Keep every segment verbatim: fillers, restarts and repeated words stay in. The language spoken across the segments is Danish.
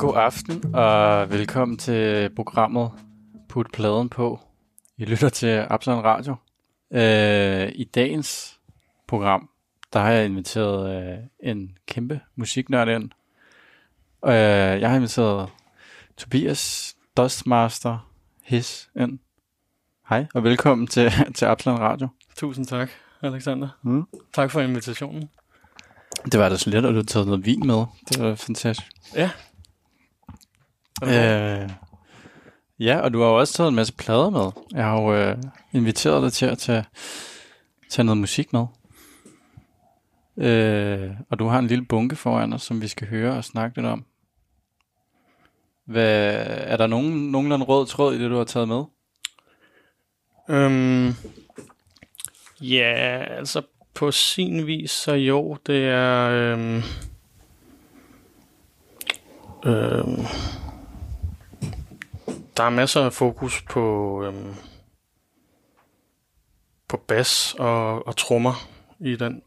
God aften og velkommen til programmet Put pladen på. I lytter til Absalon Radio. Øh, I dagens program, der har jeg inviteret øh, en kæmpe musiknørd ind. Øh, jeg har inviteret Tobias Dustmaster Hiss ind. Hej og velkommen til, til Absalon Radio. Tusind tak, Alexander. Mm. Tak for invitationen. Det var da så let, at du taget noget vin med. Det var fantastisk. Ja. Okay. Øh, ja, og du har jo også taget en masse plader med. Jeg har jo øh, inviteret dig til at tage, tage noget musik med. Øh, og du har en lille bunke foran os, som vi skal høre og snakke lidt om. Hvad, er der nogen, nogenlunde rød tråd i det, du har taget med? Øhm, ja, altså på sin vis, så jo, det er... Øhm, øhm, der er masser af fokus på øhm, på bas og, og trommer i den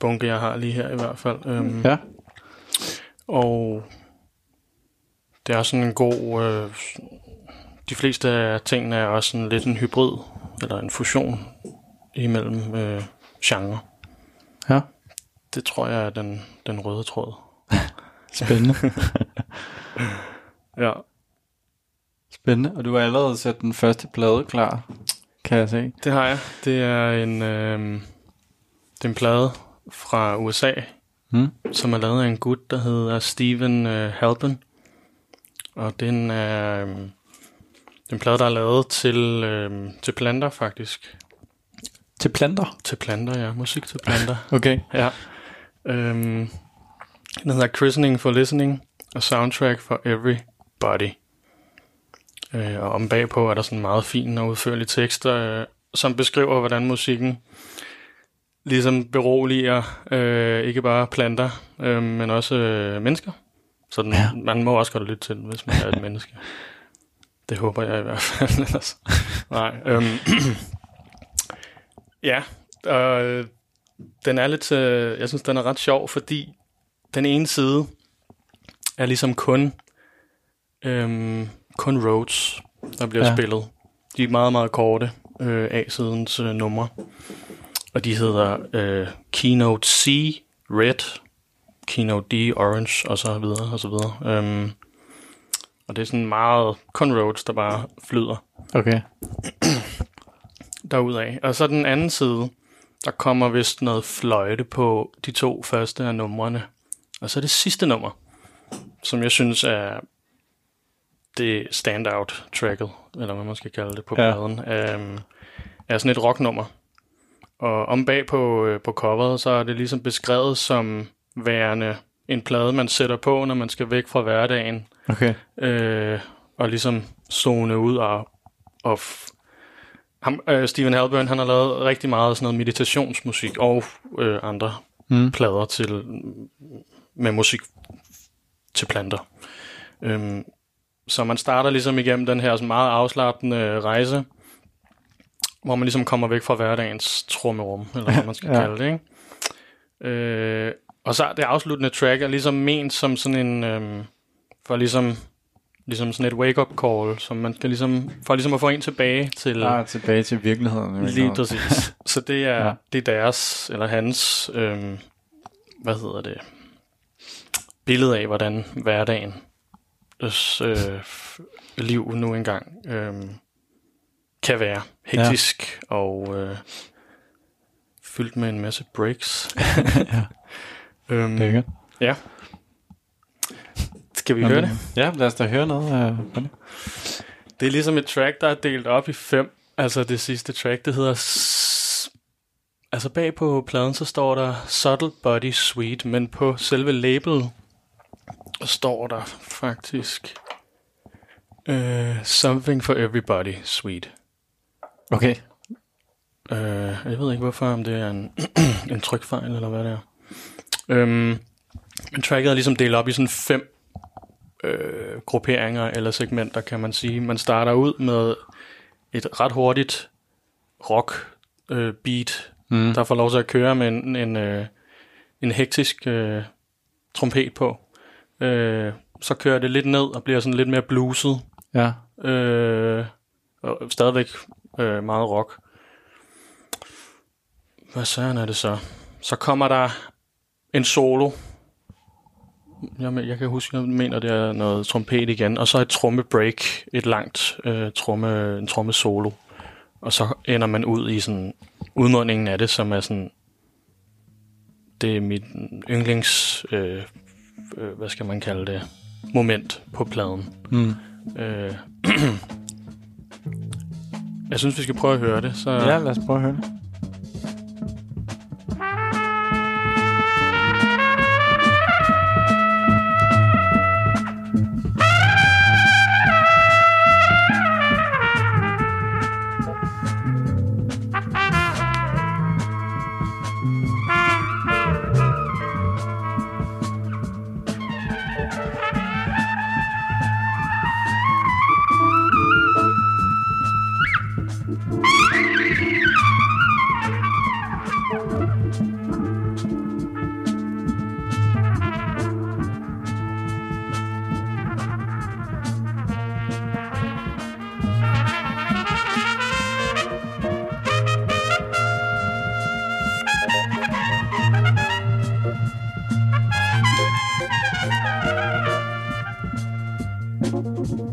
bunke, jeg har lige her i hvert fald. Øhm, ja. Og det er sådan en god... Øh, de fleste af tingene er også sådan lidt en hybrid, eller en fusion imellem øh, genre. Ja. Det tror jeg er den, den røde tråd. Spændende. Ja. Spændende, og du har allerede sat den første plade klar, kan jeg se. Det har jeg. Det er en, øh, det er en plade fra U S A, hmm? som er lavet af en gut, der hedder Steven øh, Halpern. Og den er, øh, den er en plade, der er lavet til, øh, til planter, faktisk. Til planter? Til planter, ja. Musik til planter. Okay. Ja. Øhm, den hedder Christening for Listening og Soundtrack for Everybody. Øh, og om bagpå er der sådan meget fin og udførlig tekster, øh, som beskriver, hvordan musikken ligesom beroliger øh, ikke bare planter, øh, men også øh, mennesker. Så den, ja. Man må også godt lytte til den, hvis man er et menneske. Det håber jeg i hvert fald ellers. Nej. Øh, Ja, og øh, den er lidt, øh, jeg synes, den er ret sjov, fordi den ene side er ligesom kun, øh, kun Rhodes, der bliver ja. spillet. De er meget, meget korte, øh, A-sidens øh, numre, og de hedder øh, Keynote C, Red, Keynote D, Orange, og så videre, og så videre. Øh, og det er sådan meget kun Rhodes, der bare flyder. Okay. Derudaf. Og så den anden side, der kommer vist noget fløjte på de to første af numrene. Og så det sidste nummer, som jeg synes er det standout tracket, eller hvad man skal kalde det på pladen, ja. um, er sådan et rocknummer. Og om bag på, øh, på coveret, så er det ligesom beskrevet som værende en plade, man sætter på, når man skal væk fra hverdagen. Okay. Øh, og ligesom zone ud og... og f- Ham, øh, Steven Halpern, han har lavet rigtig meget sådan noget meditationsmusik og øh, andre mm. plader til med musik til planter. Øhm, så man starter ligesom igennem den her sådan meget afslappende rejse, hvor man ligesom kommer væk fra hverdagens trummerum, eller hvad man skal ja. kalde det, ikke? Øh, og så det afsluttende track er ligesom ment som sådan en øhm, for ligesom ligesom sådan et wake-up call, som man skal ligesom, for ligesom at få en tilbage til... Ah, tilbage til virkeligheden. Lige præcis. Så det er, ja. det er deres, eller hans, øhm, hvad hedder det, billede af, hvordan hverdagen øh, liv nu engang øh, kan være hektisk ja. og øh, fyldt med en masse breaks. ja. øhm, Lækker. Ja. Skal vi Jamen, høre det? Ja, lad os da høre noget. Øh. Det er ligesom et track, der er delt op i fem. Altså det sidste track, det hedder... S- altså bag på pladen, så står der Subtle Body Sweet, men på selve labelet står der faktisk uh, Something for Everybody Sweet. Okay. Uh, jeg ved ikke hvorfor, om det er en, en trykfejl, eller hvad det er. Um, men tracket er ligesom delt op i sådan fem Øh, grupperinger eller segmenter, kan man sige. Man starter ud med et ret hurtigt rock øh, beat, mm. der får lov til at køre med en en, øh, en hektisk øh, trompet på, Øh, så kører det lidt ned og bliver sådan lidt mere blueset. Ja. Øh, og stadigvæk øh, meget rock. Hvad søren er det så? Så kommer der en solo. Jeg, jeg kan huske, jeg mener, det er noget trompet igen. Og så et trommebreak, et langt øh, tromme, en trommesolo. Og så ender man ud i sådan udmundingen af det, som er sådan... Det er mit yndlings... Øh, øh, hvad skal man kalde det? Moment på pladen. Mm. Øh, jeg synes, vi skal prøve at høre det. Så... Ja, lad os prøve at høre det.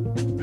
Thank you.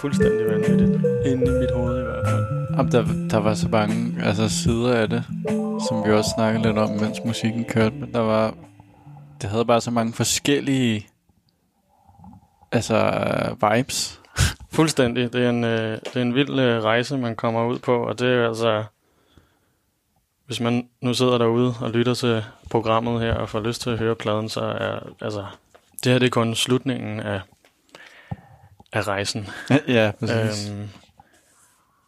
Fuldstændig vanvittigt. Inde i mit hoved i hvert fald. Jamen, der, der var så mange altså, sider af det, som vi også snakkede lidt om, mens musikken kørte. Men der var... Det havde bare så mange forskellige... Altså, vibes. Fuldstændig. Det er en, øh, det er en vild øh, rejse, man kommer ud på. Og det er altså... Hvis man nu sidder derude og lytter til programmet her, og får lyst til at høre pladen, så er... Altså, det her det er kun slutningen af... af rejsen. Ja, præcis. Øhm,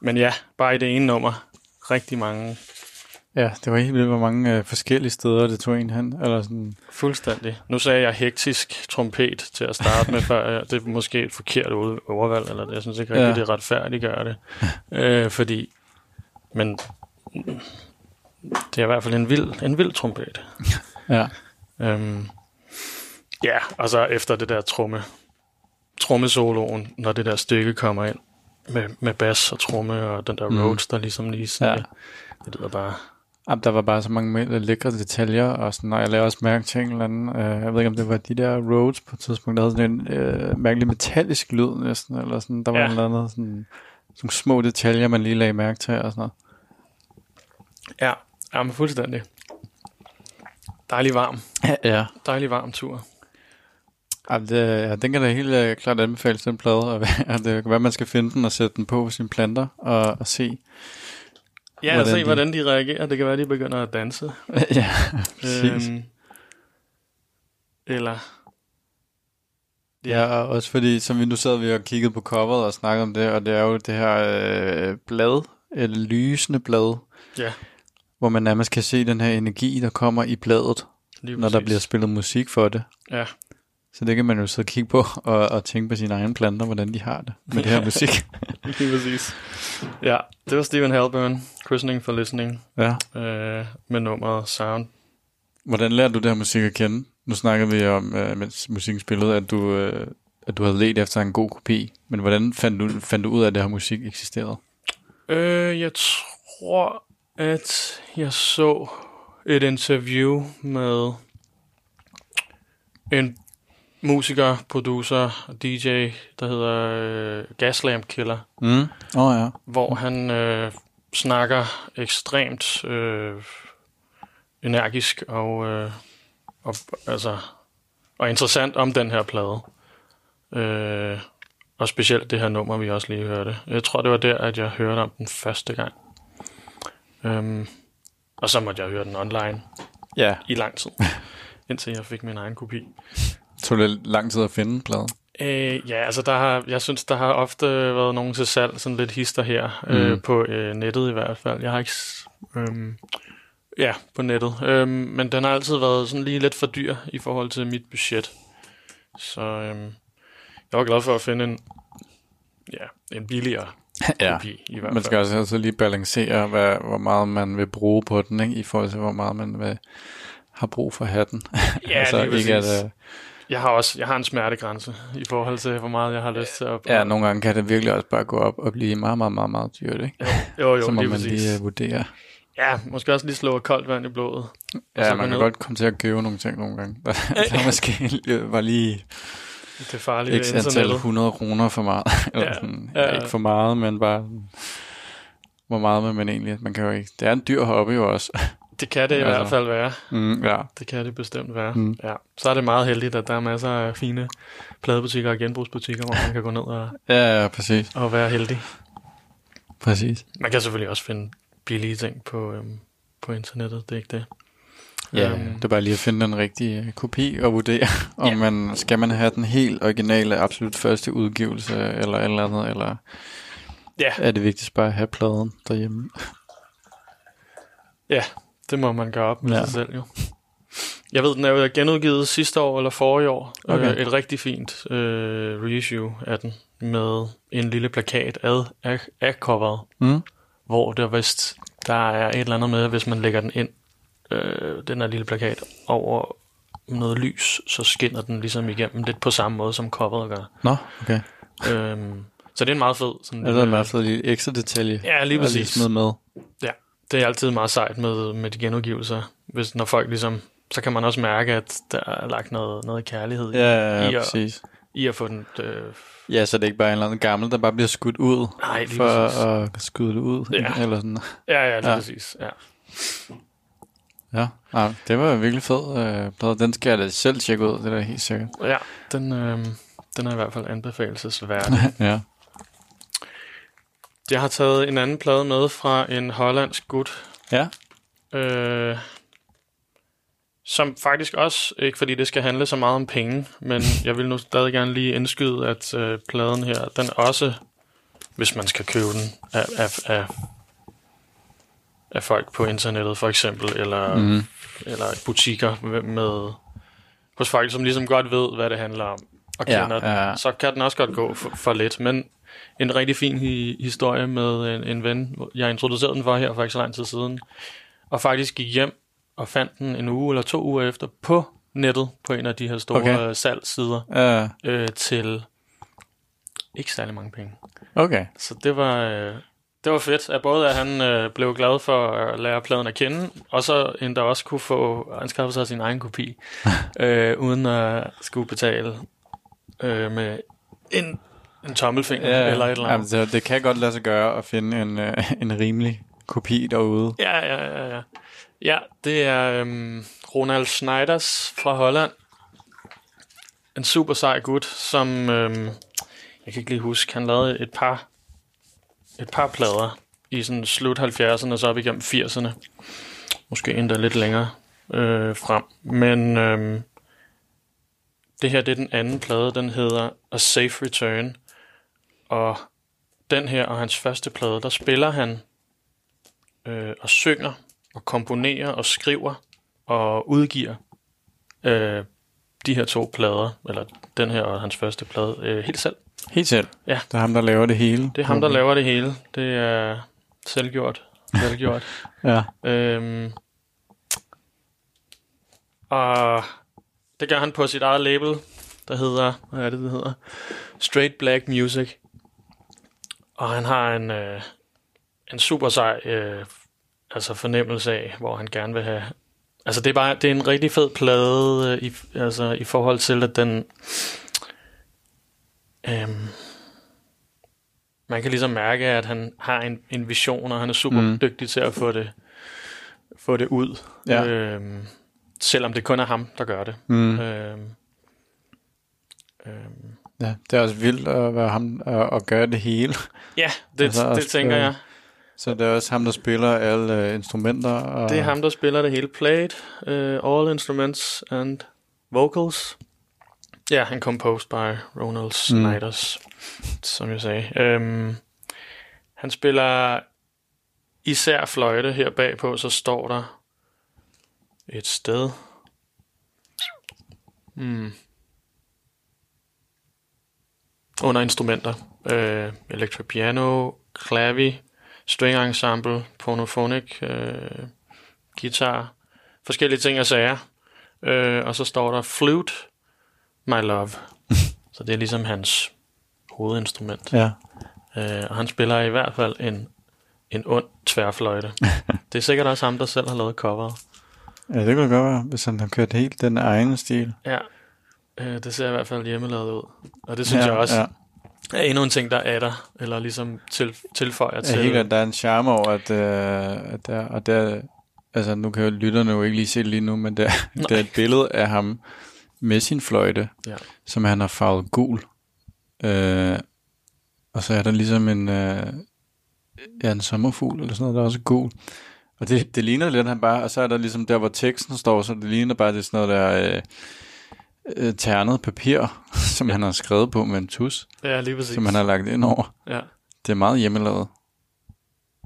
men ja, bare i det ene nummer. Rigtig mange. Ja, det var helt vildt, hvor mange øh, forskellige steder det tog en hen. Eller sådan. Fuldstændig. Nu sagde jeg hektisk trompet til at starte med, før jeg, det er måske et forkert overvalg, eller det, jeg synes ikke rigtig, ja. Det retfærdiggør det. øh, fordi, men det er i hvert fald en vild, en vild trompet. Ja. Øhm, ja, og så efter det der tromme, trommesoloen, når det der stykke kommer ind med, med bas og tromme og den der mm. Rhodes, der ligesom lige sådan, ja. Det lyder bare Jamen, der var bare så mange lækre detaljer, og sådan, og jeg lavede også mærke til en eller anden. Øh, jeg ved ikke, om det var de der Rhodes på et tidspunkt, der havde sådan en øh, mærkelig metallisk lyd næsten, eller sådan, der var ja. en eller anden sådan, sådan små detaljer, man lige lagde mærke til, og sådan noget. Ja, jamen fuldstændig. Dejlig varm. Ja. Dejlig varm tur. Jamen, det, ja, den kan da helt øh, klart anbefales, den plade, og, og det kan være, man skal finde den og sætte den på sine planter, og, og se... Ja, hvordan og se, de... hvordan de reagerer. Det kan være, de begynder at danse. Ja, præcis. Øhm, eller... Ja, og også fordi, som vi nu sad, vi og kiggede på coveret og snakkede om det, og det er jo det her øh, blad, et lysende blad, ja. Hvor man nærmest kan se den her energi, der kommer i bladet, når der bliver spillet musik for det. Ja. Så det kan man jo sidde og kigge på, og, og tænke på sine egne planter, hvordan de har det med det her musik. Lige præcis. Ja, det var Steven Halpern, Christening for Listening, ja. øh, med nummeret Sound. Hvordan lærte du det her musik at kende? Nu snakkede vi om, øh, mens musikken spillede, at du, øh, at du havde ledt efter en god kopi. Men hvordan fandt du, fandt du ud af, at det her musik eksisterede? Øh, jeg tror, at jeg så et interview med en musiker, producer, D J, der hedder øh, Gaslamp Killer. Mm. Oh, ja. Hvor han øh, snakker ekstremt øh, energisk og, øh, og, altså, og interessant om den her plade. Øh, og specielt det her nummer, vi også lige hørte. Jeg tror, det var der, at jeg hørte om den første gang. Øhm, og så måtte jeg høre den online yeah. i lang tid, indtil jeg fik min egen kopi. Tog det lang tid at finde pladen? Øh, ja, altså der har, jeg synes, der har ofte været nogen til salg, sådan lidt hister her, mm. øh, på øh, nettet i hvert fald. Jeg har ikke... Øh, ja, på nettet. Øh, men den har altid været sådan lige lidt for dyr i forhold til mit budget. Så øh, jeg var glad for at finde en, ja, en billigere ja. kopi i hvert fald. Man skal også altså lige balancere, hvad, hvor meget man vil bruge på den, ikke? I forhold til, hvor meget man vil, har brug for hatten. Ja, altså, lige ikke at, øh, Jeg har også jeg har en smertegrænse i forhold til, hvor meget jeg har lyst til at... Ja, nogle gange kan det virkelig også bare gå op og blive meget, meget, meget, meget dyrt, ikke? Jo, jo, jo. Så må man præcis. lige uh, vurdere. Ja, måske også lige slå koldt vand i blodet. Ja, man kan ned. godt komme til at købe nogle ting nogle gange. Der måske var lige... Det er farligt. X antal hundrede kroner for meget. Eller ja, sådan, ja, ja. Ikke for meget, men bare... Hvor meget vil man egentlig... Man kan jo ikke... Det er en dyr hobby jo også. Det kan det i altså. hvert fald være. Mm, ja. Det kan det bestemt være. Mm. Ja. Så er det meget heldigt, at der er masser af fine pladebutikker og genbrugsbutikker, hvor man kan gå ned og, ja, ja, præcis. og være heldig. Præcis. Man kan selvfølgelig også finde billige ting på, øhm, på internettet, det er ikke det. Ja, um, det er bare lige at finde den rigtige kopi og vurdere, om yeah. man skal man have den helt originale, absolut første udgivelse eller eller andet, eller yeah. er det vigtigst bare at have pladen derhjemme? Ja. Yeah. Det må man gøre op med ja. sig selv, jo. Jeg ved, den er jo genudgivet sidste år eller forrige år. Okay. Øh, et rigtig fint øh, reissue af den, med en lille plakat ad, af, af coveret, mm. hvor der vist, der er et eller andet med, hvis man lægger den ind, øh, den her lille plakat, over noget lys, så skinner den ligesom igennem lidt på samme måde, som coveret gør. Nå, okay. Øhm, så det er en meget fed... Sådan, det er en meget fed lille ekstra detalje. Ja, lige præcis. Lige med. Ja. Det er altid meget sejt med, med de genudgivelser, hvis når folk ligesom, så kan man også mærke, at der er lagt noget, noget kærlighed ja, ja, ja, i, at, i at få den... Øh... Ja, så det er ikke bare en eller anden gammel, der bare bliver skudt ud. Nej, lige for præcis. At skyde det ud, ja. eller sådan. Ja, ja, lige ja. præcis, ja. Ja, nej, det var virkelig fed. Øh, den skal jeg da selv tjekke ud, det der er helt sikkert. Ja, den, øh, den er i hvert fald anbefalelsesværdig. Ja. Jeg har taget en anden plade med fra en hollandsk gut. Ja. Øh, som faktisk også, ikke fordi det skal handle så meget om penge, men jeg vil nu stadig gerne lige indskyde, at øh, pladen her, den også, hvis man skal købe den af, af, af, af folk på internettet for eksempel, eller, mm. eller butikker med, med, hos folk, som ligesom godt ved, hvad det handler om, og kender ja, ja, ja. den, så kan den også godt gå for, for lidt, men en rigtig fin hi- historie med en, en ven. Jeg introducerede den for her for ikke så lang tid siden. Og faktisk gik hjem og fandt den en uge eller to uger efter på nettet, på en af de her store okay. salgssider, uh. øh, til ikke særlig mange penge. Okay. Så det var, øh, Det var fedt, at både at han øh, blev glad for at lære pladen at kende, og så endda også kunne få anskaffet sig sin egen kopi, øh, uden at skulle betale øh, med en, en tommelfinger ja, eller et eller andet. Jamen, det, det kan godt lade sig gøre at finde en, øh, en rimelig kopi derude. Ja, ja, ja. Ja, ja det er øh, Ronald Snijders fra Holland. En super sej gut, som... Øh, jeg kan ikke lige huske, han lavede et par... et par plader i sådan slut halvfjerdserne og så op igennem firserne. Måske endda lidt længere øh, frem. Men øh, det her, det er den anden plade. Den hedder A Safe Return. Og den her og hans første plade, der spiller han øh, og synger og komponerer og skriver og udgiver øh, de her to plader, eller den her og hans første plade, øh, helt selv. Helt selv? Ja. Det er ham, der laver det hele? Det er ham, der laver det hele. Det er selvgjort. Selvgjort. Ja. Øhm, og det gør han på sit eget label, der hedder, hvad er det, det hedder? Straight Black Music. Og han har en, øh, en super sej øh, altså fornemmelse af, hvor han gerne vil have... Altså det er, bare, det er en rigtig fed plade øh, i, altså, i forhold til, at den... Um, man kan ligesom mærke, at han har en, en vision, og han er super mm. dygtig til at få det, få det ud. Ja. Um, selvom det kun er ham, der gør det. Mm. Um, um, ja, det er også vildt at være ham og, og gøre det hele. Ja, det, altså det tænker spille, jeg. Så det er også ham, der spiller alle uh, instrumenter? Og det er ham, der spiller det hele. Played, uh, all instruments and vocals. Ja, han composed by Ronald Snijders, mm. som jeg sagde. Øhm, han spiller især fløjte. Her bagpå, så står der et sted. Mm. Under instrumenter. Øh, electric piano, klavi, string ensemble, pornofonic, øh, guitar, forskellige ting og sager. Øh, og så står der flute, my love. Så det er ligesom hans hovedinstrument. Ja. Øh, og han spiller i hvert fald en, en ond tværfløjte. Det er sikkert også ham, der selv har lavet coveret. Ja, det kunne godt være, hvis han har kørt helt den egen stil. Ja, øh, det ser i hvert fald hjemmelavet ud. Og det synes ja, jeg også ja. er endnu en ting, der er der, eller ligesom til, tilføjer ja, til. Helt, der er en charme over, at, øh, at der... Og der altså, nu kan jo lytterne jo ikke lige se det lige nu, men der, der er et billede af ham... med sin fløjte, ja. Som han har farvet gul. Øh, og så er der ligesom en, øh, ja, en sommerfugl, eller sådan noget, der er også gul. Og det, det ligner lidt, han bare, og så er der ligesom der, hvor teksten står, så det ligner bare, det sådan noget der øh, ternet papir, som ja. Han har skrevet på med en tus, ja, lige præcis. Som han har lagt ind over. Ja. Det er meget hjemmelavet.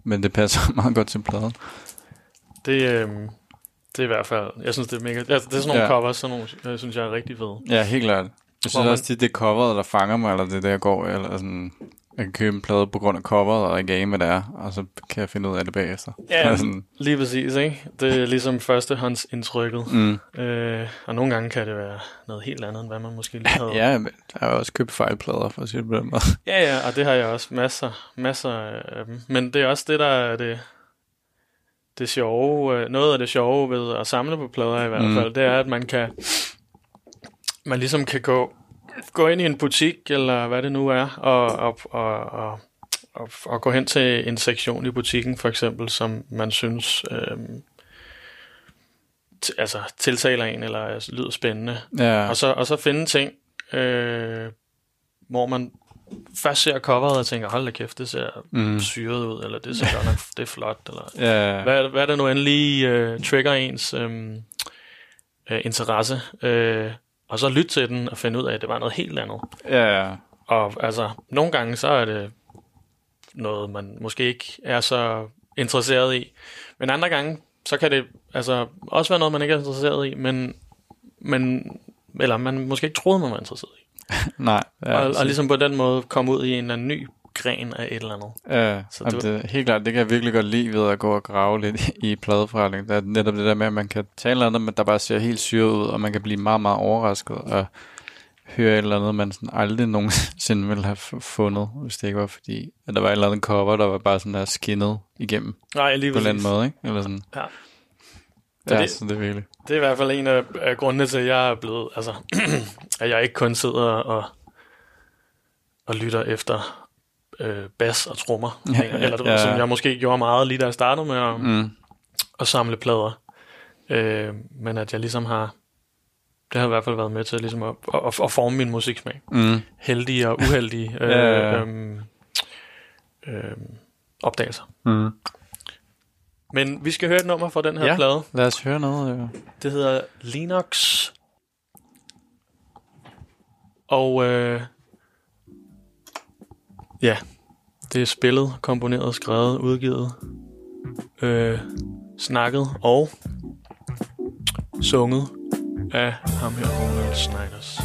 Men det passer meget godt til pladen. Det øh... Det er i hvert fald, jeg synes det er mega, altså det er sådan nogle ja. covers, sådan nogle, jeg synes jeg er rigtig fede. Ja, helt klart. Jeg synes også det, det er coveret, der fanger mig, eller det der går, eller sådan, jeg kan købe en plade på grund af coveret, og jeg kan hvad det er, og så kan jeg finde ud af det bagefter. Ja, sådan. Lige præcis, ikke? Det er ligesom førstehåndsindtrykket, mm. øh, og nogle gange kan det være noget helt andet, end hvad man måske lige havde. Ja, men der har jeg også købt fejlplader, for at sige det på den måde. Ja, ja, og det har jeg også masser, masser af dem, men det er også det, der er det... Det sjove, noget af det sjove ved at samle på plader i hvert fald, mm. det er, at man kan, man ligesom kan gå, gå ind i en butik, eller hvad det nu er, og, og, og, og, og, og gå hen til en sektion i butikken, for eksempel, som man synes øhm, t- altså, tiltaler en, eller altså, lyder spændende. Ja. Og, så, og så finde ting, øh, hvor man... først ser coveret og tænker, hold da kæft, det ser mm. syret ud, eller det ser godt nok, det er flot, eller yeah. hvad, hvad der nu endelig øh, trigger ens øh, øh, interesse, øh, og så lytte til den og finde ud af, at det var noget helt andet. Yeah. Og altså, nogle gange så er det noget, man måske ikke er så interesseret i, men andre gange, så kan det altså også være noget, man ikke er interesseret i, men, men eller man måske ikke troede, man var interesseret i. Nej, ja, og, og ligesom på den måde komme ud i en eller anden ny gren af et eller andet. Ja, så det, det, helt klart, det kan jeg virkelig godt lide ved at gå og grave lidt i pladeforretning. Der er netop det der med, at man kan tale noget, men der bare ser helt syret ud, og man kan blive meget, meget overrasket. Og hører et eller andet, man sådan aldrig nogensinde ville have fundet, hvis det ikke var fordi, at der var et eller andet cover, der var bare sådan der skinnet igennem. Nej, lige på en eller anden måde, ikke? Eller sådan. Ja. Ja, det, det, er virkelig. Det er i hvert fald en af, af grundene til, at jeg er blevet, altså, at jeg ikke kun sidder og, og lytter efter øh, bass og trommer, ja, eller, eller ja, ja. Som jeg måske gjorde meget lige da jeg startede med at, mm. at samle plader, øh, men at jeg ligesom har, det har i hvert fald været med til ligesom at, at, at forme min musiksmag, mm. heldige og uheldige øh, ja, ja, ja. Øh, øh, opdagelser. Mm. Men vi skal høre et nummer fra den her ja, plade. Lad os høre noget. Ja. Det hedder Linux. Og øh, ja, det er spillet, komponeret, skrevet, udgivet, øh, snakket og sunget af ham her, Ronald Snijders.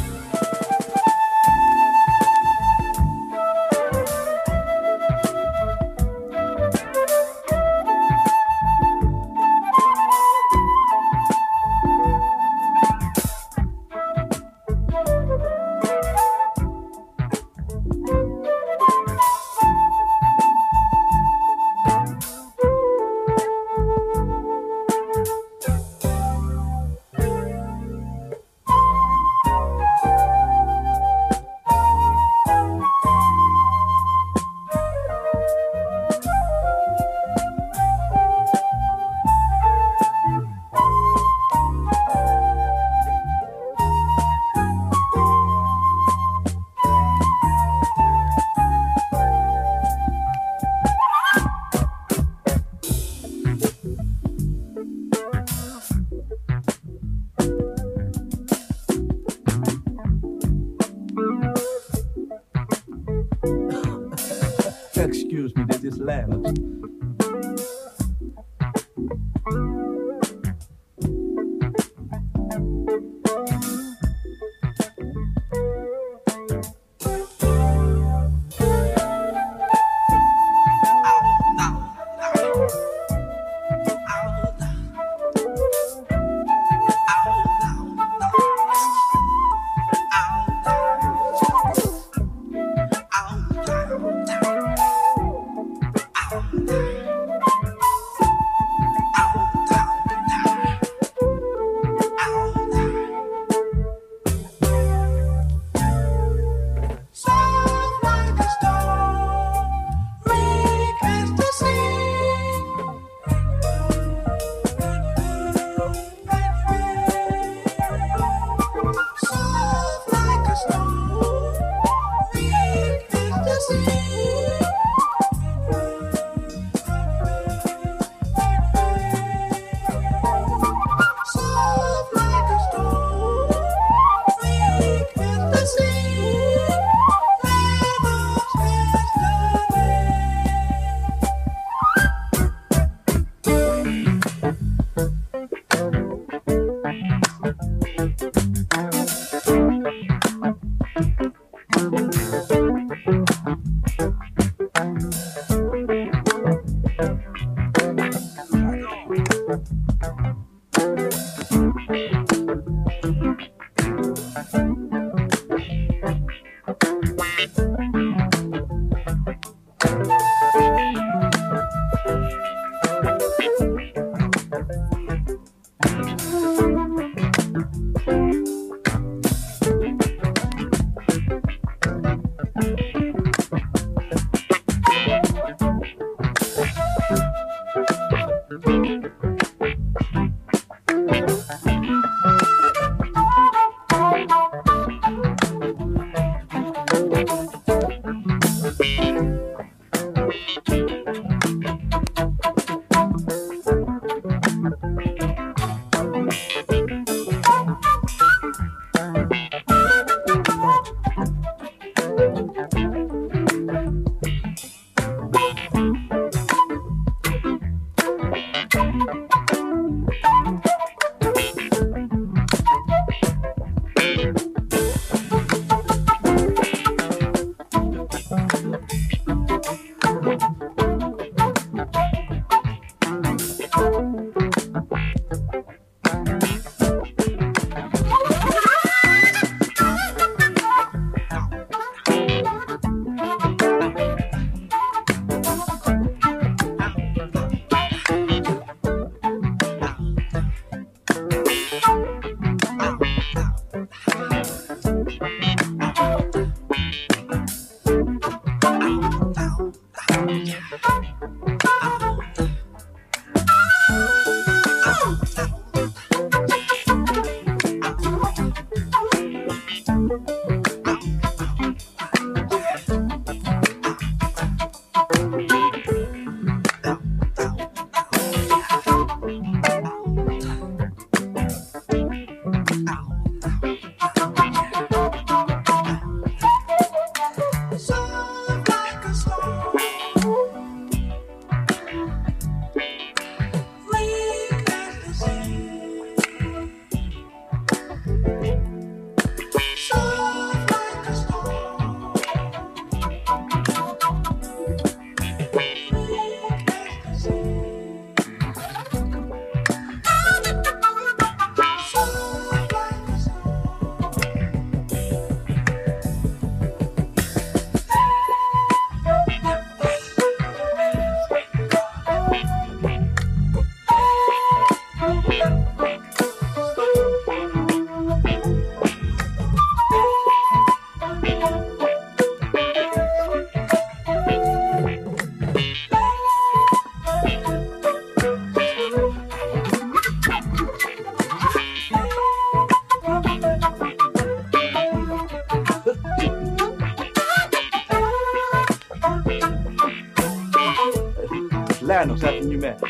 Lär oss att ni är med.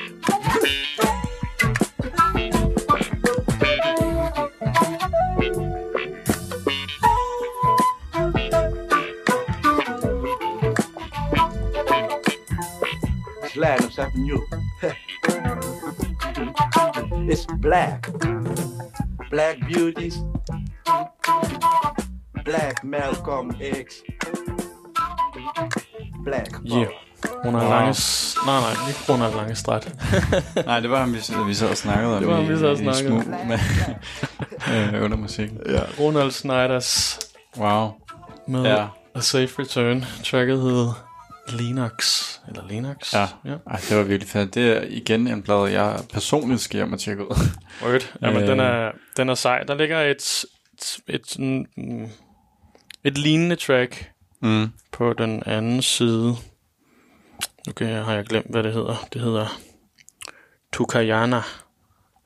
Lär oss att ni It's black. Black beauties. Black Malcolm X. Black pop. Yeah. Ronald wow. Langes... Nej, nej, ikke Ronald Langes stræt. Nej, det var ham, vi, vi sad og snakkede om. Det var ham, vi sad og snakkede om. øh, under musikken. Ja. Ronald Snijders. Wow. Med ja. A Safe Return. Tracket hed Linux. Eller Linux. Ja, ja. Ej, det var virkelig fedt. Det er igen en plade, jeg personligt skal hjem og tjekke ud. Word. Jamen, øh. den, er, den er sej. Der ligger et... Et, et, et lignende track mm. på den anden side. Okay, har jeg glemt, hvad det hedder. Det hedder Tukayana,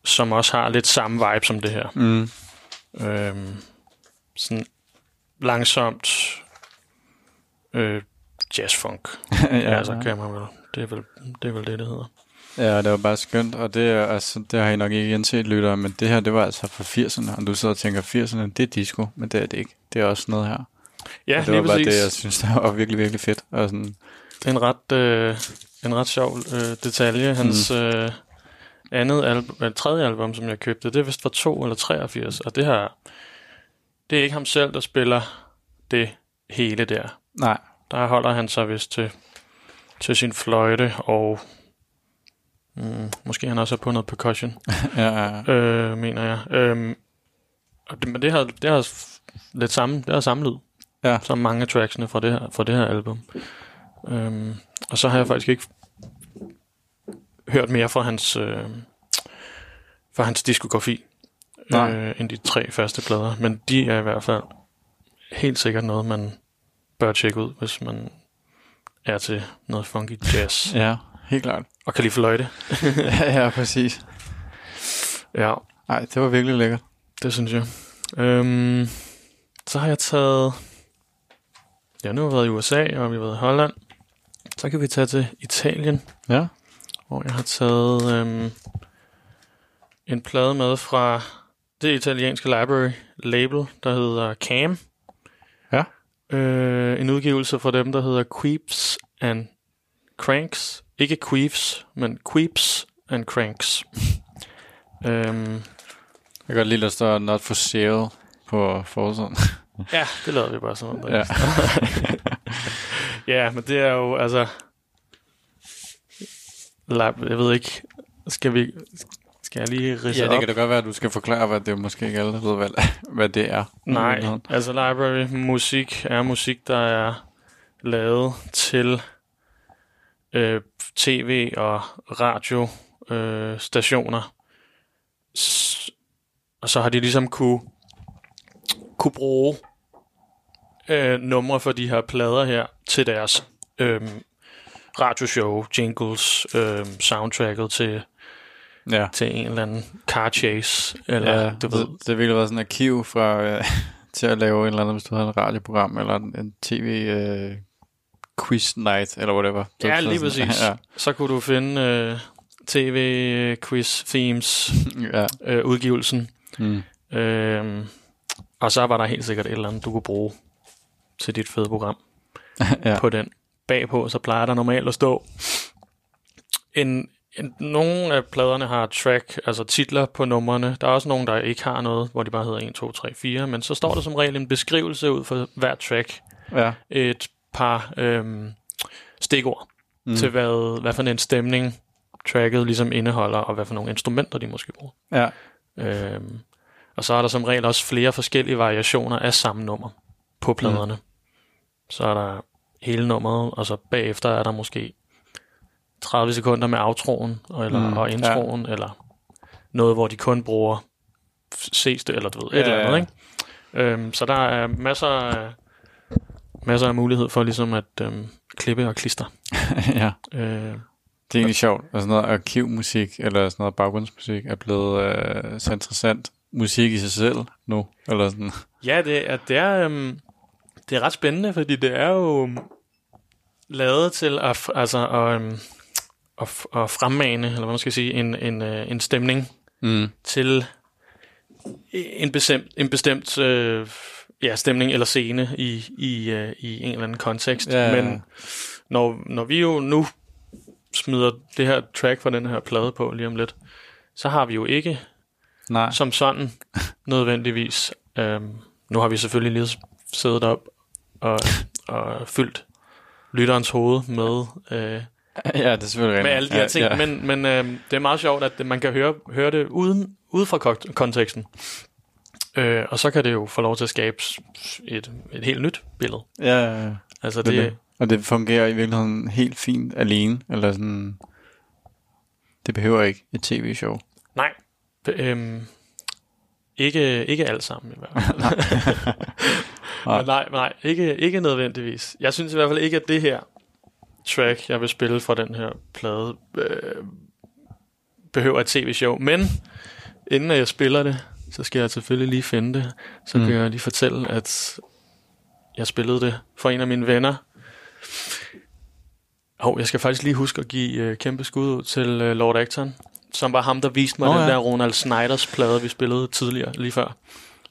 som også har lidt samme vibe som det her. Mm. Øhm, sådan langsomt øh, jazzfunk. Ja, ja, altså, kan man vel. Det er vel det, er vel det, det hedder. Ja, det var bare skønt, og det, altså, det har I nok ikke genset, lyttere, men det her, det var altså fra firserne, og du sidder og tænker, firserne, det er disco, men det er det ikke. Det er også noget her. Ja, og det lige var præcis. Bare det, jeg synes, der var virkelig, virkelig fedt. Og sådan. Det er en ret, øh, en ret sjov øh, detalje. Hans mm. øh, andet album, øh, tredje album, som jeg købte, det er vist fra to eller treogfirs, og det her, det er ikke ham selv, der spiller det hele der. Nej. Der holder han sig vist til, til sin fløjte og... Mm, måske han også er på noget percussion. ja, ja, ja. Øh, mener jeg. Øhm, og det, men det har det har lidt samme, det har samme lyd. Ja. Som mange tracksene fra det her fra det her album. Øhm, og så har jeg faktisk ikke hørt mere fra hans øh, fra hans diskografi øh, end de tre første plader, men de er i hvert fald helt sikkert noget man bør tjekke ud, hvis man er til noget funky jazz. ja. Helt klart. Og kan lige fløjte. ja, ja, præcis. Ja. Ej, det var virkelig lækkert. Det synes jeg. Øhm, så har jeg taget... Ja, nu har vi været i U S A, og vi har været i Holland. Så kan vi tage til Italien. Ja. Hvor jeg har taget øhm, en plade med fra det italienske library label, der hedder Cam. Ja. Øh, en udgivelse fra dem, der hedder Creeps and Cranks. Ikke Queefs, men Creeps and Cranks. øhm. Jeg kan godt lide, at der står not for sale på forsiden. ja, det lavede vi bare sådan noget. Ja. ja, men det er jo, altså... Jeg ved ikke, skal vi... Skal jeg lige ridse ja, det op? Kan det godt være, at du skal forklare, hvad det måske ikke alle ved, hvad, hvad det er. Nej, altså library musik er musik, der er lavet til... tv og radio øh, stationer S- og så har de ligesom kunne kunne bruge øh, numre for de her plader her til deres øh, radioshow, jingles, øh, soundtracket til ja. Til en eller anden car chase eller ja, du ved det, det ville være sådan en arkiv fra øh, til at lave en eller anden, hvis du havde en radioprogram eller en, en tv øh. Quiz night, eller whatever. Det ja, lige præcis. ja. Så kunne du finde øh, tv-quiz-themes ja. øh, udgivelsen. Mm. Øh, og så var der helt sikkert et eller andet, du kunne bruge til dit fede program. ja. På den. Bagpå, så plejer der normalt at stå. En, en, nogle af pladerne har track, altså titler på numrene. Der er også nogle, der ikke har noget, hvor de bare hedder en, to, tre, fire. Men så står der som regel en beskrivelse ud for hver track. Ja. Et par øhm, stikord mm. til hvad, hvad for en stemning tracket ligesom indeholder, og hvad for nogle instrumenter de måske bruger. Ja. Øhm, og så er der som regel også flere forskellige variationer af samme nummer på pladerne. Mm. Så er der hele nummeret, og så bagefter er der måske tredive sekunder med outroen eller, mm. og introen, ja. Eller noget, hvor de kun bruger ses det, eller du ved, et ja, eller andet. Ja. Ikke? Øhm, så der er masser af masser af mulighed for ligesom at øhm, klippe og klister. ja. Øh, det er egentlig og, sjovt. Altså noget arkivmusik eller sådan noget baggrundsmusik er blevet øh, så interessant musik i sig selv nu eller sådan. Ja, det er det er, øhm, det er ret spændende, fordi det er jo lavet til at altså at, øhm, at, at fremmane, eller hvad man skal sige, en, en, en stemning mm. til en bestemt, en bestemt øh, ja, stemning eller scene i, i, øh, i en eller anden kontekst. Ja, ja. Men når, når vi jo nu smider det her track fra den her plade på lige om lidt, så har vi jo ikke Nej. som sådan nødvendigvis. Øhm, nu har vi selvfølgelig lige siddet op og, og fyldt lytterens hoved med, øh, ja, det er med alle de her ja, ting, ja. men, men øh, det er meget sjovt, at man kan høre, høre det uden, ude fra konteksten. Øh, og så kan det jo få lov til at skabe et, et helt nyt billede. Ja, ja, ja. Altså det, det, og det fungerer i virkeligheden helt fint alene, eller sådan. Det behøver ikke et tv-show. Nej, øhm, ikke, ikke alt sammen i hvert fald. nej. Men nej, nej ikke, ikke nødvendigvis. Jeg synes i hvert fald ikke, at det her track, jeg vil spille fra den her plade, øh, behøver et tv-show. Men inden jeg spiller det, så skal jeg selvfølgelig lige finde det. Så mm. kan jeg lige fortælle, at jeg spillede det for en af mine venner. Oh, jeg skal faktisk lige huske at give øh, kæmpe skud til øh, Lord Acton, som var ham, der viste mig oh, den ja. der Ronald Snijders plade, vi spillede tidligere, lige før.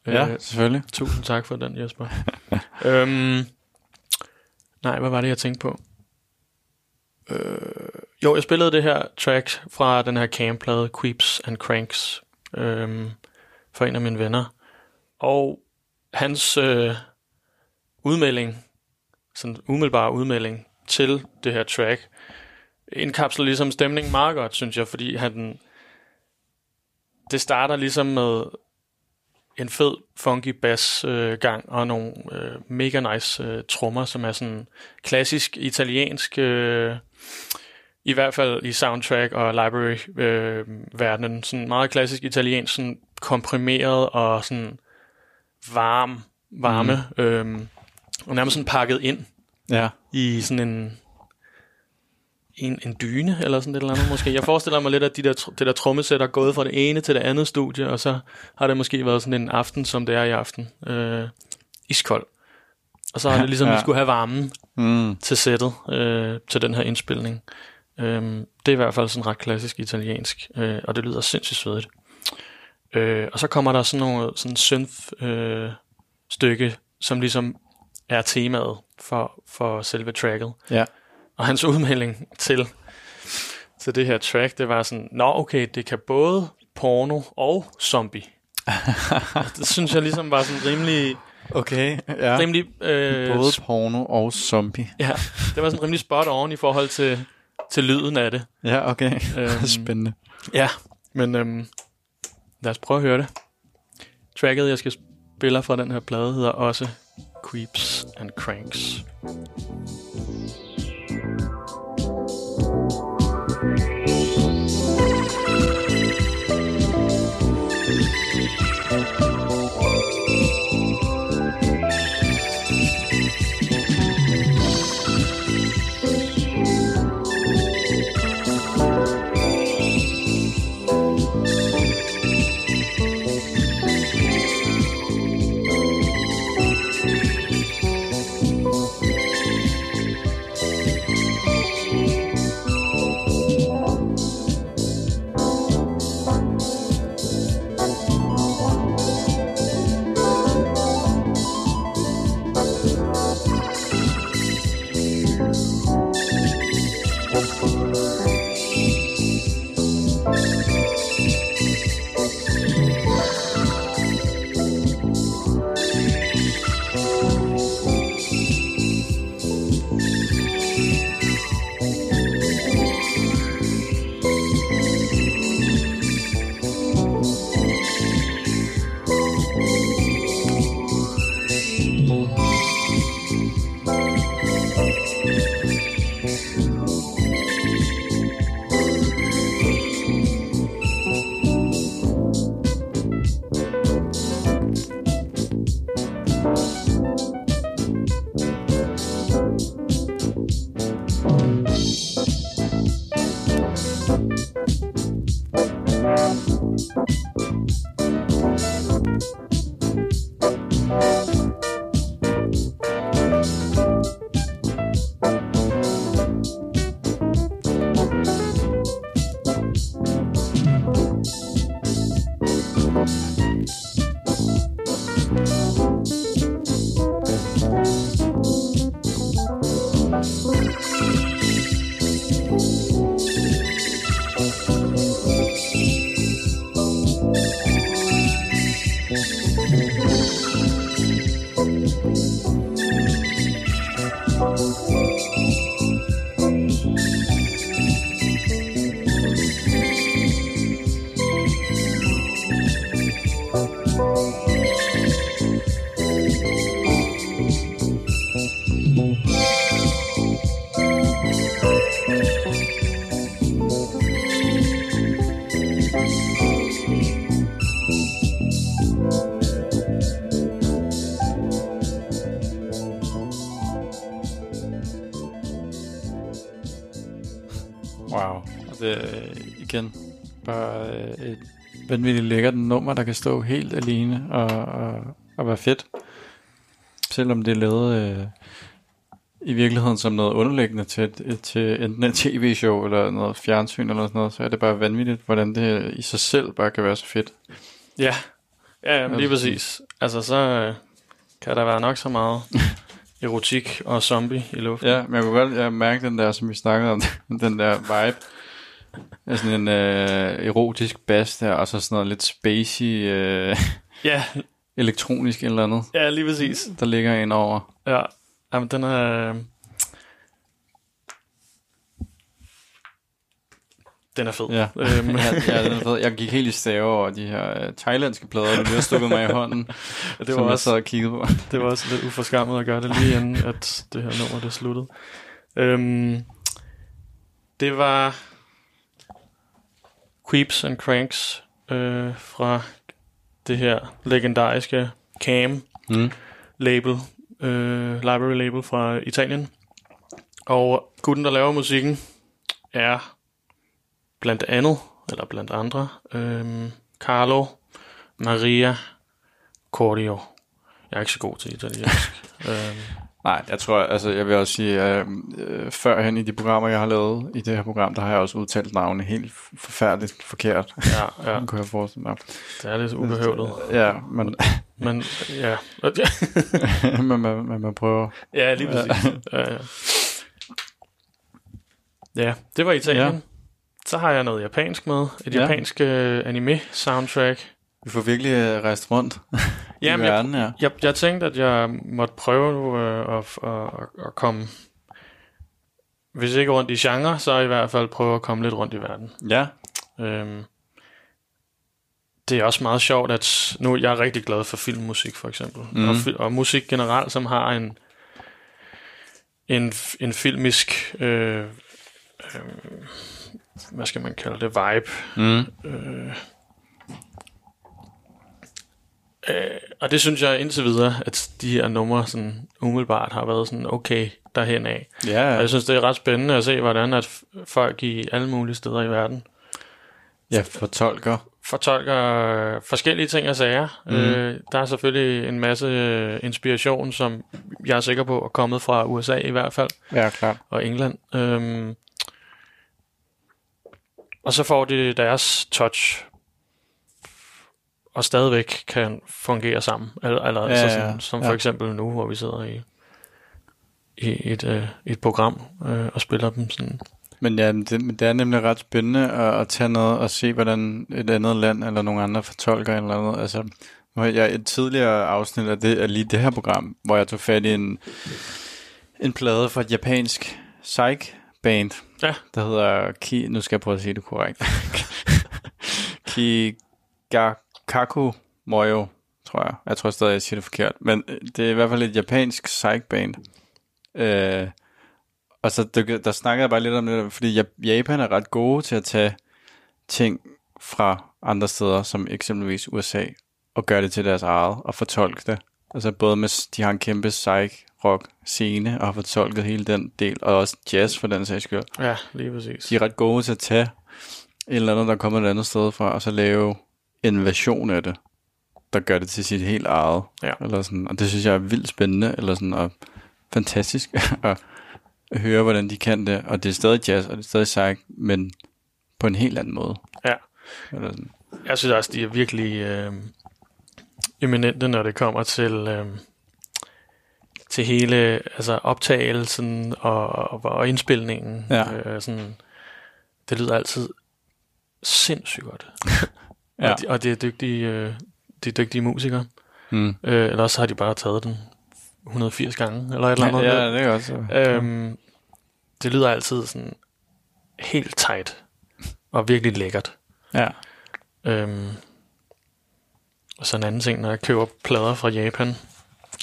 Ja, øh, selvfølgelig. Tusind tak for den, Jesper. øhm, nej, hvad var det, jeg tænkte på? Øh, jo, jeg spillede det her track fra den her Cam-plade, Creeps and Cranks, øh, for en af mine venner. Og hans øh, udmelding, sådan umiddelbar udmelding, til det her track indkapsler ligesom stemningen meget godt, synes jeg, fordi han det starter ligesom med en fed funky bass øh, gang og nogle øh, mega nice øh, trommer, som er sådan klassisk italiensk, øh, i hvert fald i soundtrack og library øh, verdenen, sådan meget klassisk italiensk, sådan komprimeret og sådan varm varme mm. øh, og nærmest sådan pakket ind ja. i sådan en, en en dyne eller sådan et eller andet måske. Jeg forestiller mig lidt, at de der, det der trommesæt er gået fra det ene til det andet studie, og så har det måske været sådan en aften, som det er i aften, øh, iskold, og så har det ligesom ja. vi skulle have varmen mm. til sættet, øh, til den her indspilning. øh, Det er i hvert fald sådan ret klassisk italiensk, øh, og det lyder sindssygt svedigt. øh, Og så kommer der sådan nogle sådan synth øh, stykke, som ligesom er temaet for, for selve tracket. Ja. Og hans udmelding til, til det her track, det var sådan, nå okay, det kan både porno og zombie. Det synes jeg ligesom var sådan rimelig... Okay, ja. Rimelig, øh, både porno og zombie. Ja, det var sådan rimelig spot on i forhold til, til lyden af det. Ja, okay. Øhm, Spændende. Ja, men øhm, lad os prøve at høre det. Tracket, jeg skal spille fra den her plade, hedder også... Creeps and Cranks. Bye. vanvittigt lækkert nummer, der kan stå helt alene og, og, og være fedt. Selvom det er lavet øh, i virkeligheden som noget underliggende til, til enten et tv-show eller noget fjernsyn eller sådan noget, så er det bare vanvittigt, hvordan det i sig selv bare kan være så fedt. Ja, ja lige præcis. Altså så øh, kan der være nok så meget erotik og zombie i luften. Ja, men jeg kunne godt jeg mærke den der, som vi snakkede om, den der vibe. Ja, sådan en øh, erotisk bass der, og så sådan noget lidt spacey, øh, yeah. elektronisk eller andet. Ja, lige præcis. Der ligger en over. Ja, jamen den er... Øh, den er fed. Ja. Øhm. ja, ja, den er fed. Jeg gik helt i stave over de her øh, thailandske plader, der lige stukket mig i hånden, det var som også, jeg sad og kiggede på. Det var også lidt uforskammet at gøre det lige inden, at det her nummer det sluttede. Øhm, det var... Creeps and Cranks øh, fra det her legendariske Cam mm. label, øh, library label fra Italien. Og gutten, der laver musikken, er blandt andet, eller blandt andre, øh, Carlo Maria Cordio. Jeg er ikke så god til italiensk. øh. Nej, jeg tror, altså jeg vil også sige, at øh, førhen i de programmer, jeg har lavet i det her program, der har jeg også udtalt navne helt forfærdeligt forkert. Ja, ja. Det kunne jeg forestille mig. Det er lidt ubehøvlet. Ja, men... men, ja. men man, man, man prøver. Ja, lige præcis. Ja, ja. Ja, det var Italien. Ja. Så har jeg noget japansk med. Et ja. japansk øh, anime-soundtrack. Vi får virkelig øh, rejst rundt. Jamen, verden, ja. jeg, jeg, jeg tænkte, at jeg måtte prøve nu øh, at, at, at komme, hvis ikke rundt i genre, så i hvert fald prøve at komme lidt rundt i verden. Ja. Øhm, det er også meget sjovt, at nu jeg er rigtig glad for filmmusik for eksempel, mm. og, og musik generelt, som har en en, en filmisk, øh, øh, hvad skal man kalde det, vibe. Mm. Øh, Øh, og det synes jeg indtil videre, at de her numre sådan umiddelbart har været sådan okay derhen af. Yeah. Og jeg synes det er ret spændende at se, hvordan at folk i alle mulige steder i verden ja, fortolker fortolker forskellige ting og sager. Mm. Øh, der er selvfølgelig en masse inspiration, som jeg er sikker på er kommet fra U S A i hvert fald. Ja, klart. Og England. Øhm, og så får de deres touch. Og stadigvæk kan fungere sammen. Eller, eller ja, altså sådan, som ja. for eksempel nu, hvor vi sidder i, i et, øh, et program øh, og spiller dem sådan. Men ja, det, men det er nemlig ret spændende at, at tage noget og se, hvordan et andet land eller nogle andre fortolker eller noget. Altså, nu har jeg et tidligere afsnit af, det, af lige det her program, hvor jeg tog fat i en, en plade fra et japansk psych-band, ja. der hedder Ki... Nu skal jeg prøve at sige det korrekt. Kiga... Kaku Moyo, tror jeg. Jeg tror stadig, jeg siger det forkert. Men det er i hvert fald et japansk psych-band. Øh, og så det, der snakker jeg bare lidt om det, fordi Japan er ret gode til at tage ting fra andre steder, som eksempelvis U S A, og gøre det til deres eget, og fortolke det. Altså både med, de har en kæmpe psych-rock scene, og har fortolket hele den del, og også jazz for den sags skyld. Ja, lige præcis. De er ret gode til at tage et eller andet, der kommer et andet sted fra, og så lave en version af det, der gør det til sit helt eget, ja. eller sådan, og det synes jeg er vildt spændende, eller sådan, og fantastisk at høre, hvordan de kan det, og det er stadig jazz, og det er stadig psych, men på en helt anden måde. Ja. Eller sådan. Jeg synes også, de er virkelig øh, eminente, når det kommer til øh, til hele altså optagelsen og, og, og indspilningen. Ja. Øh, sådan, det lyder altid sindssygt godt. Ja. Og, de, og de er dygtige, øh, de er dygtige musikere. Mm. Øh, eller også har de bare taget den et hundrede og firs gange, eller et eller andet. Ja, ja, det er også. Øhm, det lyder altid sådan helt tight og virkelig lækkert. Ja. Øhm, og så en anden ting, når jeg køber plader fra Japan.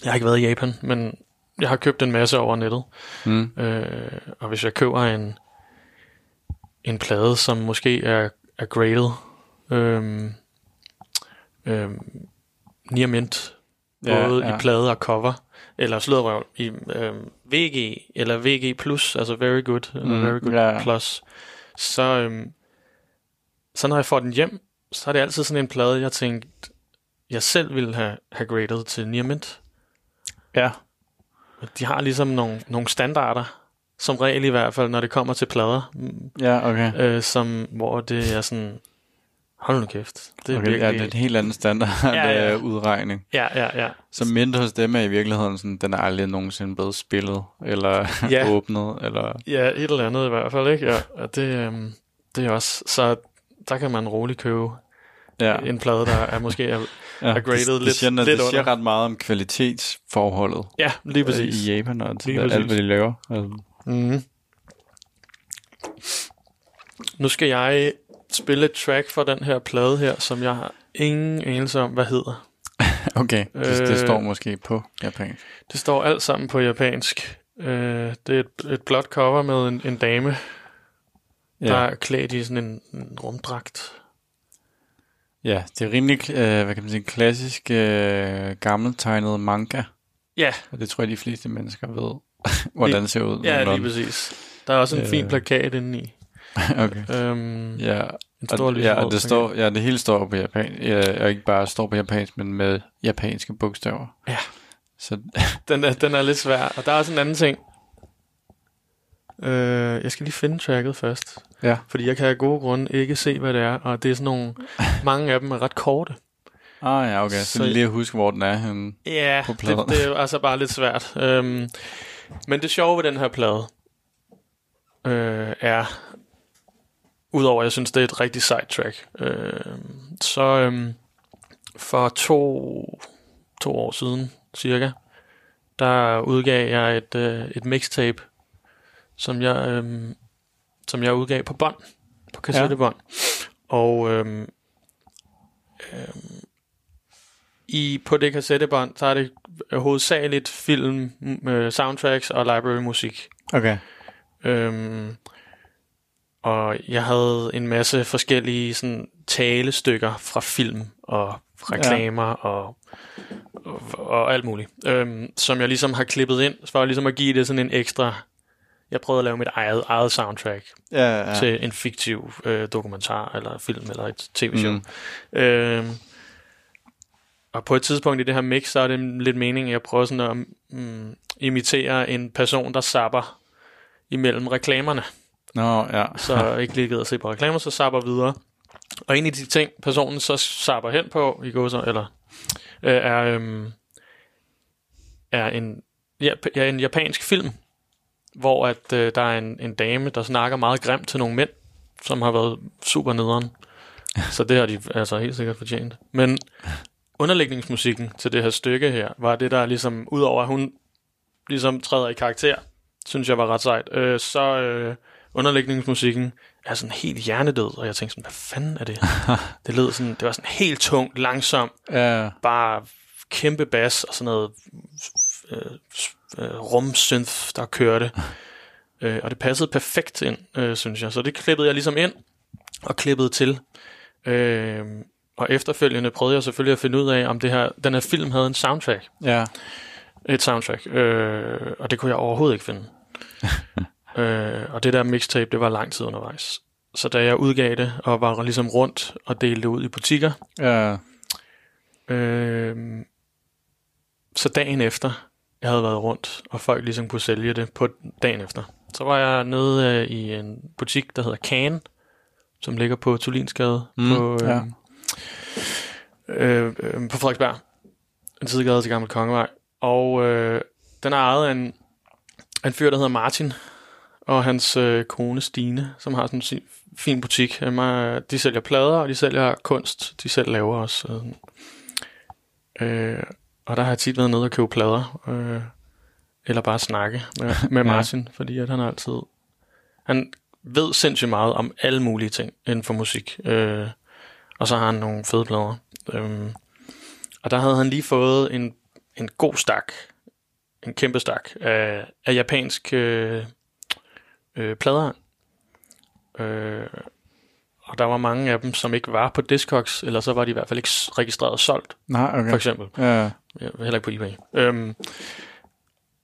Jeg har ikke været i Japan, men jeg har købt en masse over nettet. Mm. Øh, og hvis jeg køber en, en plade, som måske er, er graded, øhm, øhm, near mint, både ja, ja. I plade og cover, eller slødrøv i øhm, V G, eller V G plus, altså very good, eller mm, very good yeah. plus, så, øhm, så når jeg får den hjem, så er det altid sådan en plade, jeg tænkte, jeg selv ville have, have graded til near mint. Ja. De har ligesom nogle, nogle standarder, som regel i hvert fald, når det kommer til plader. Ja, okay. Øh, som, hvor det er sådan, hold nu kæft. Det er okay, virkelig... Ja, det er en helt anden standard ja, ja. udregning. Ja, ja, ja. Så mindre hos dem er i virkeligheden sådan, den er aldrig nogensinde blevet spillet, eller ja. åbnet, eller... Ja, et eller andet i hvert fald, ikke? Ja, og det, øhm, det er også... Så der kan man roligt købe ja. en plade, der er måske er, ja, er graded det, det lidt, siger, lidt det under. Det siger ret meget om kvalitetsforholdet. Ja, lige præcis. I Japan og til alt, hvad de laver. Altså. Mm-hmm. Nu skal jeg... spille et track for den her plade her, som jeg har ingen anelse om, hvad hedder. Okay, det, øh, det står måske på japansk. Det står alt sammen på japansk. Øh, det er et, et blåt cover med en, en dame, ja. der er klædt i sådan en, en rumdragt. Ja, det er rimelig, øh, hvad kan man sige, en klassisk øh, gammeltegnet manga. Ja. Og det tror jeg, de fleste mennesker ved, hvordan det ser ud. Ja, lige præcis. Der er også en øh. fin plakat indeni. Okay. Øhm, ja, og, ja, og det står, ja, det hele står på japansk, ja, og ikke bare står på japansk, men med japanske bogstaver. Ja. Så den er, den er lidt svær. Og der er også en anden ting. Øh, jeg skal lige finde tracket først. Ja. Fordi jeg kan af gode grunde ikke se, hvad det er, og det er sådan nogle, mange af dem er ret korte. Ah ja, okay. Så, så lige at huske, hvor den er henne. Ja, på det, det er altså bare lidt svært. Øhm, men det sjove ved den her plade øh, er, udover, jeg synes, det er et rigtig sejt track. Øh, så øh, for to, to år siden, cirka, der udgav jeg et, øh, et mixtape, som jeg, øh, som jeg udgav på bånd, på kassettebånd. Ja. Og øh, øh, i, på det kassettebånd, så er det hovedsageligt film, øh, soundtracks og library-musik. Okay. Øh, Og jeg havde en masse forskellige sådan, talestykker fra film og fra reklamer ja. og, og, og alt muligt, øhm, som jeg ligesom har klippet ind, for ligesom at give det sådan en ekstra... Jeg prøvede at lave mit eget, eget soundtrack ja, ja. til en fiktiv øh, dokumentar eller film eller et tv-show. Mm. Øhm, og på et tidspunkt i det her mix, så er det lidt meningen, at jeg prøver sådan at mm, imitere en person, der zapper imellem reklamerne. Nå, ja. Så ikke lige gider at se på reklamer, så zapper videre. Og en af de ting, personen så zapper hen på, i går så, eller, øh, er, øhm, er en, ja, ja, en japansk film, hvor at, øh, der er en, en dame, der snakker meget grimt til nogle mænd, som har været super nederen. Så det har de altså helt sikkert fortjent. Men underlægningsmusikken til det her stykke her, var det, der ligesom, udover at hun ligesom træder i karakter, synes jeg var ret sejt, øh, så... Øh, underlægningsmusikken er sådan helt hjernedød, og jeg tænkte sådan, hvad fanden er det? Det lød sådan, det var sådan helt tungt, langsomt, yeah. bare kæmpe bass og sådan noget øh, øh, rumsynth, der kørte. øh, og det passede perfekt ind, øh, synes jeg. Så det klippede jeg ligesom ind, og klippede til. Øh, og efterfølgende prøvede jeg selvfølgelig at finde ud af, om det her, den her film havde en soundtrack. Yeah. Et soundtrack. Øh, og det kunne jeg overhovedet ikke finde. Øh, og det der mixtape, det var lang tid undervejs. Så da jeg udgav det, og var ligesom rundt og delte det ud i butikker, ja. øh, så dagen efter, jeg havde været rundt, og folk ligesom kunne sælge det på dagen efter, så var jeg nede øh, i en butik, der hedder Kahn, som ligger på Tholinsgade, mm, på, øh, ja. øh, øh, på Frederiksberg, en sidegade til Gamle Kongevej, og... Øh, Den er ejet af en, en fyr, der hedder Martin, og hans øh, kone Stine, som har sådan en fin butik. De sælger plader, og de sælger kunst, de selv laver også. Øh, og der har jeg tit været nede og købe plader, øh, eller bare snakke med, med Martin, ja. Fordi at han altid... Han ved sindssygt meget om alle mulige ting inden for musik, øh, og så har han nogle fede plader. Øh, og der havde han lige fået en, en god stak, en kæmpe stak af, af japansk... Øh, Øh, plader. Øh, og der var mange af dem, som ikke var på Discogs, eller så var de i hvert fald ikke registreret og solgt. Nej, okay. For eksempel. Ja. Ja, heller ikke på eBay. Øhm,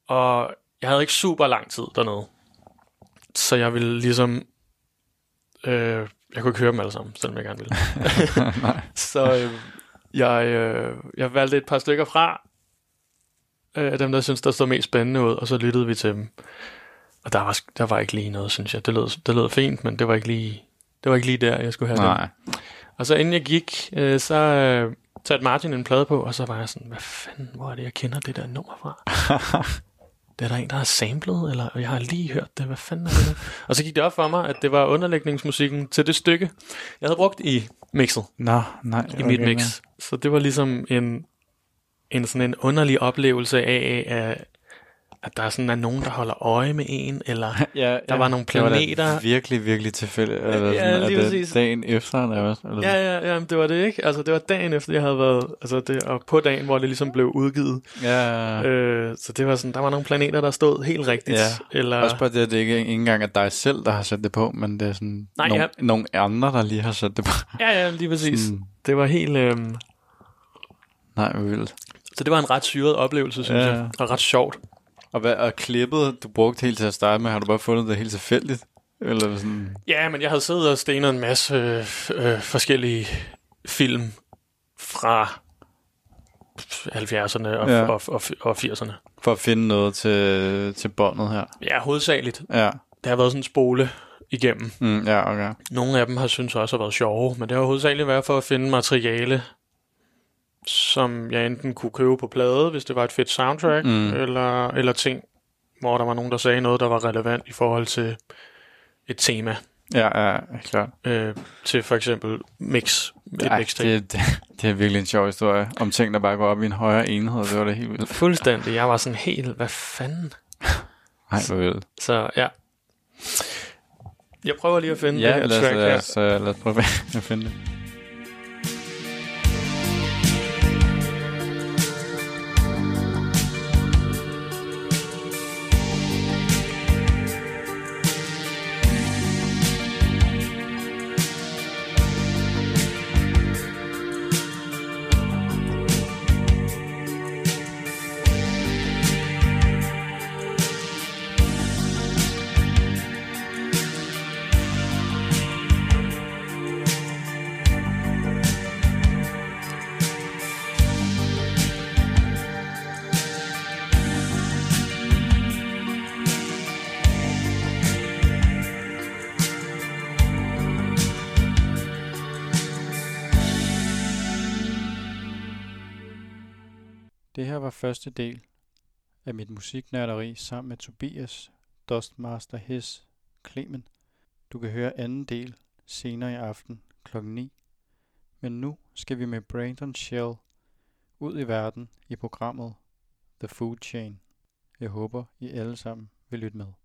og jeg havde ikke super lang tid dernede. Så jeg ville ligesom... Øh, jeg kunne ikke høre dem alle sammen, selvom jeg gerne ville. så øh, jeg, øh, jeg valgte et par stykker fra, af øh, dem, der synes der stod mest spændende ud, og så lyttede vi til dem. Og der var, der var ikke lige noget, synes jeg. Det lød, det lød fint, men det var, ikke lige, det var ikke lige der, jeg skulle have det. Og så inden jeg gik, øh, så øh, satte Martin en plade på, og så var jeg sådan, hvad fanden, hvor er det, jeg kender det der nummer fra? Det er der en, der har samlet, eller jeg har lige hørt det, hvad fanden er det der? Og så gik det op for mig, at det var underlægningsmusikken til det stykke, jeg havde brugt i mixet. Nå, nej. I mit mix. Med. Så det var ligesom en, en, sådan en underlig oplevelse af... af at der sådan er nogen, der holder øje med en, eller ja, ja, der var nogle planeter. Det var virkelig, virkelig tilfældigt. Ja, sådan, ja, lige præcis. Dagen efter, eller hvad? Ja, ja, ja, det var det ikke. Altså, det var dagen efter, jeg havde været, altså det, og på dagen, hvor det ligesom blev udgivet. Ja. Øh, så det var sådan, der var nogle planeter, der stod helt rigtigt. Ja. Eller... Også bare det, at det ikke engang er dig selv, der har sat det på, men det er sådan Nej, nogle, ja. nogle andre, der lige har sat det på. Ja, ja, lige præcis. Sådan. Det var helt... Øh... Nej, hvor vildt. Så det var en ret syret oplevelse, synes ja. jeg, og ret sjovt. Og, hvad, og klippet, du brugte helt til at starte med, har du bare fundet det helt tilfældigt? Eller sådan? Ja, men jeg havde siddet og stenet en masse øh, forskellige film fra halvfjerdserne og, ja. og, og, og firserne. For at finde noget til, til båndet her? Ja, hovedsageligt. Ja. Det har været sådan en spole igennem. Mm, ja, okay. Nogle af dem har synes også har været sjove, men det har hovedsageligt været for at finde materiale, som jeg enten kunne købe på plade, hvis det var et fedt soundtrack, mm. eller, eller ting, hvor der var nogen, der sagde noget, der var relevant i forhold til et tema. Ja, ja, klart. Øh, til for eksempel mix. Et Ej, det, det, det er virkelig en sjov historie, om ting, der bare går op i en højere enhed, det var det helt vildt. Fuldstændig, jeg var sådan helt, hvad fanden? Nej, hvor vildt. Så ja. Jeg prøver lige at finde ja, det lad os, track lad os, her. Ja, lad os prøve at finde det. Det her var første del af mit musiknørderi sammen med Tobias, Dustmaster Hess, Clemen. Du kan høre anden del senere i aften klokken ni. Men nu skal vi med Brandon Shell ud i verden i programmet The Food Chain. Jeg håber, I alle sammen vil lytte med.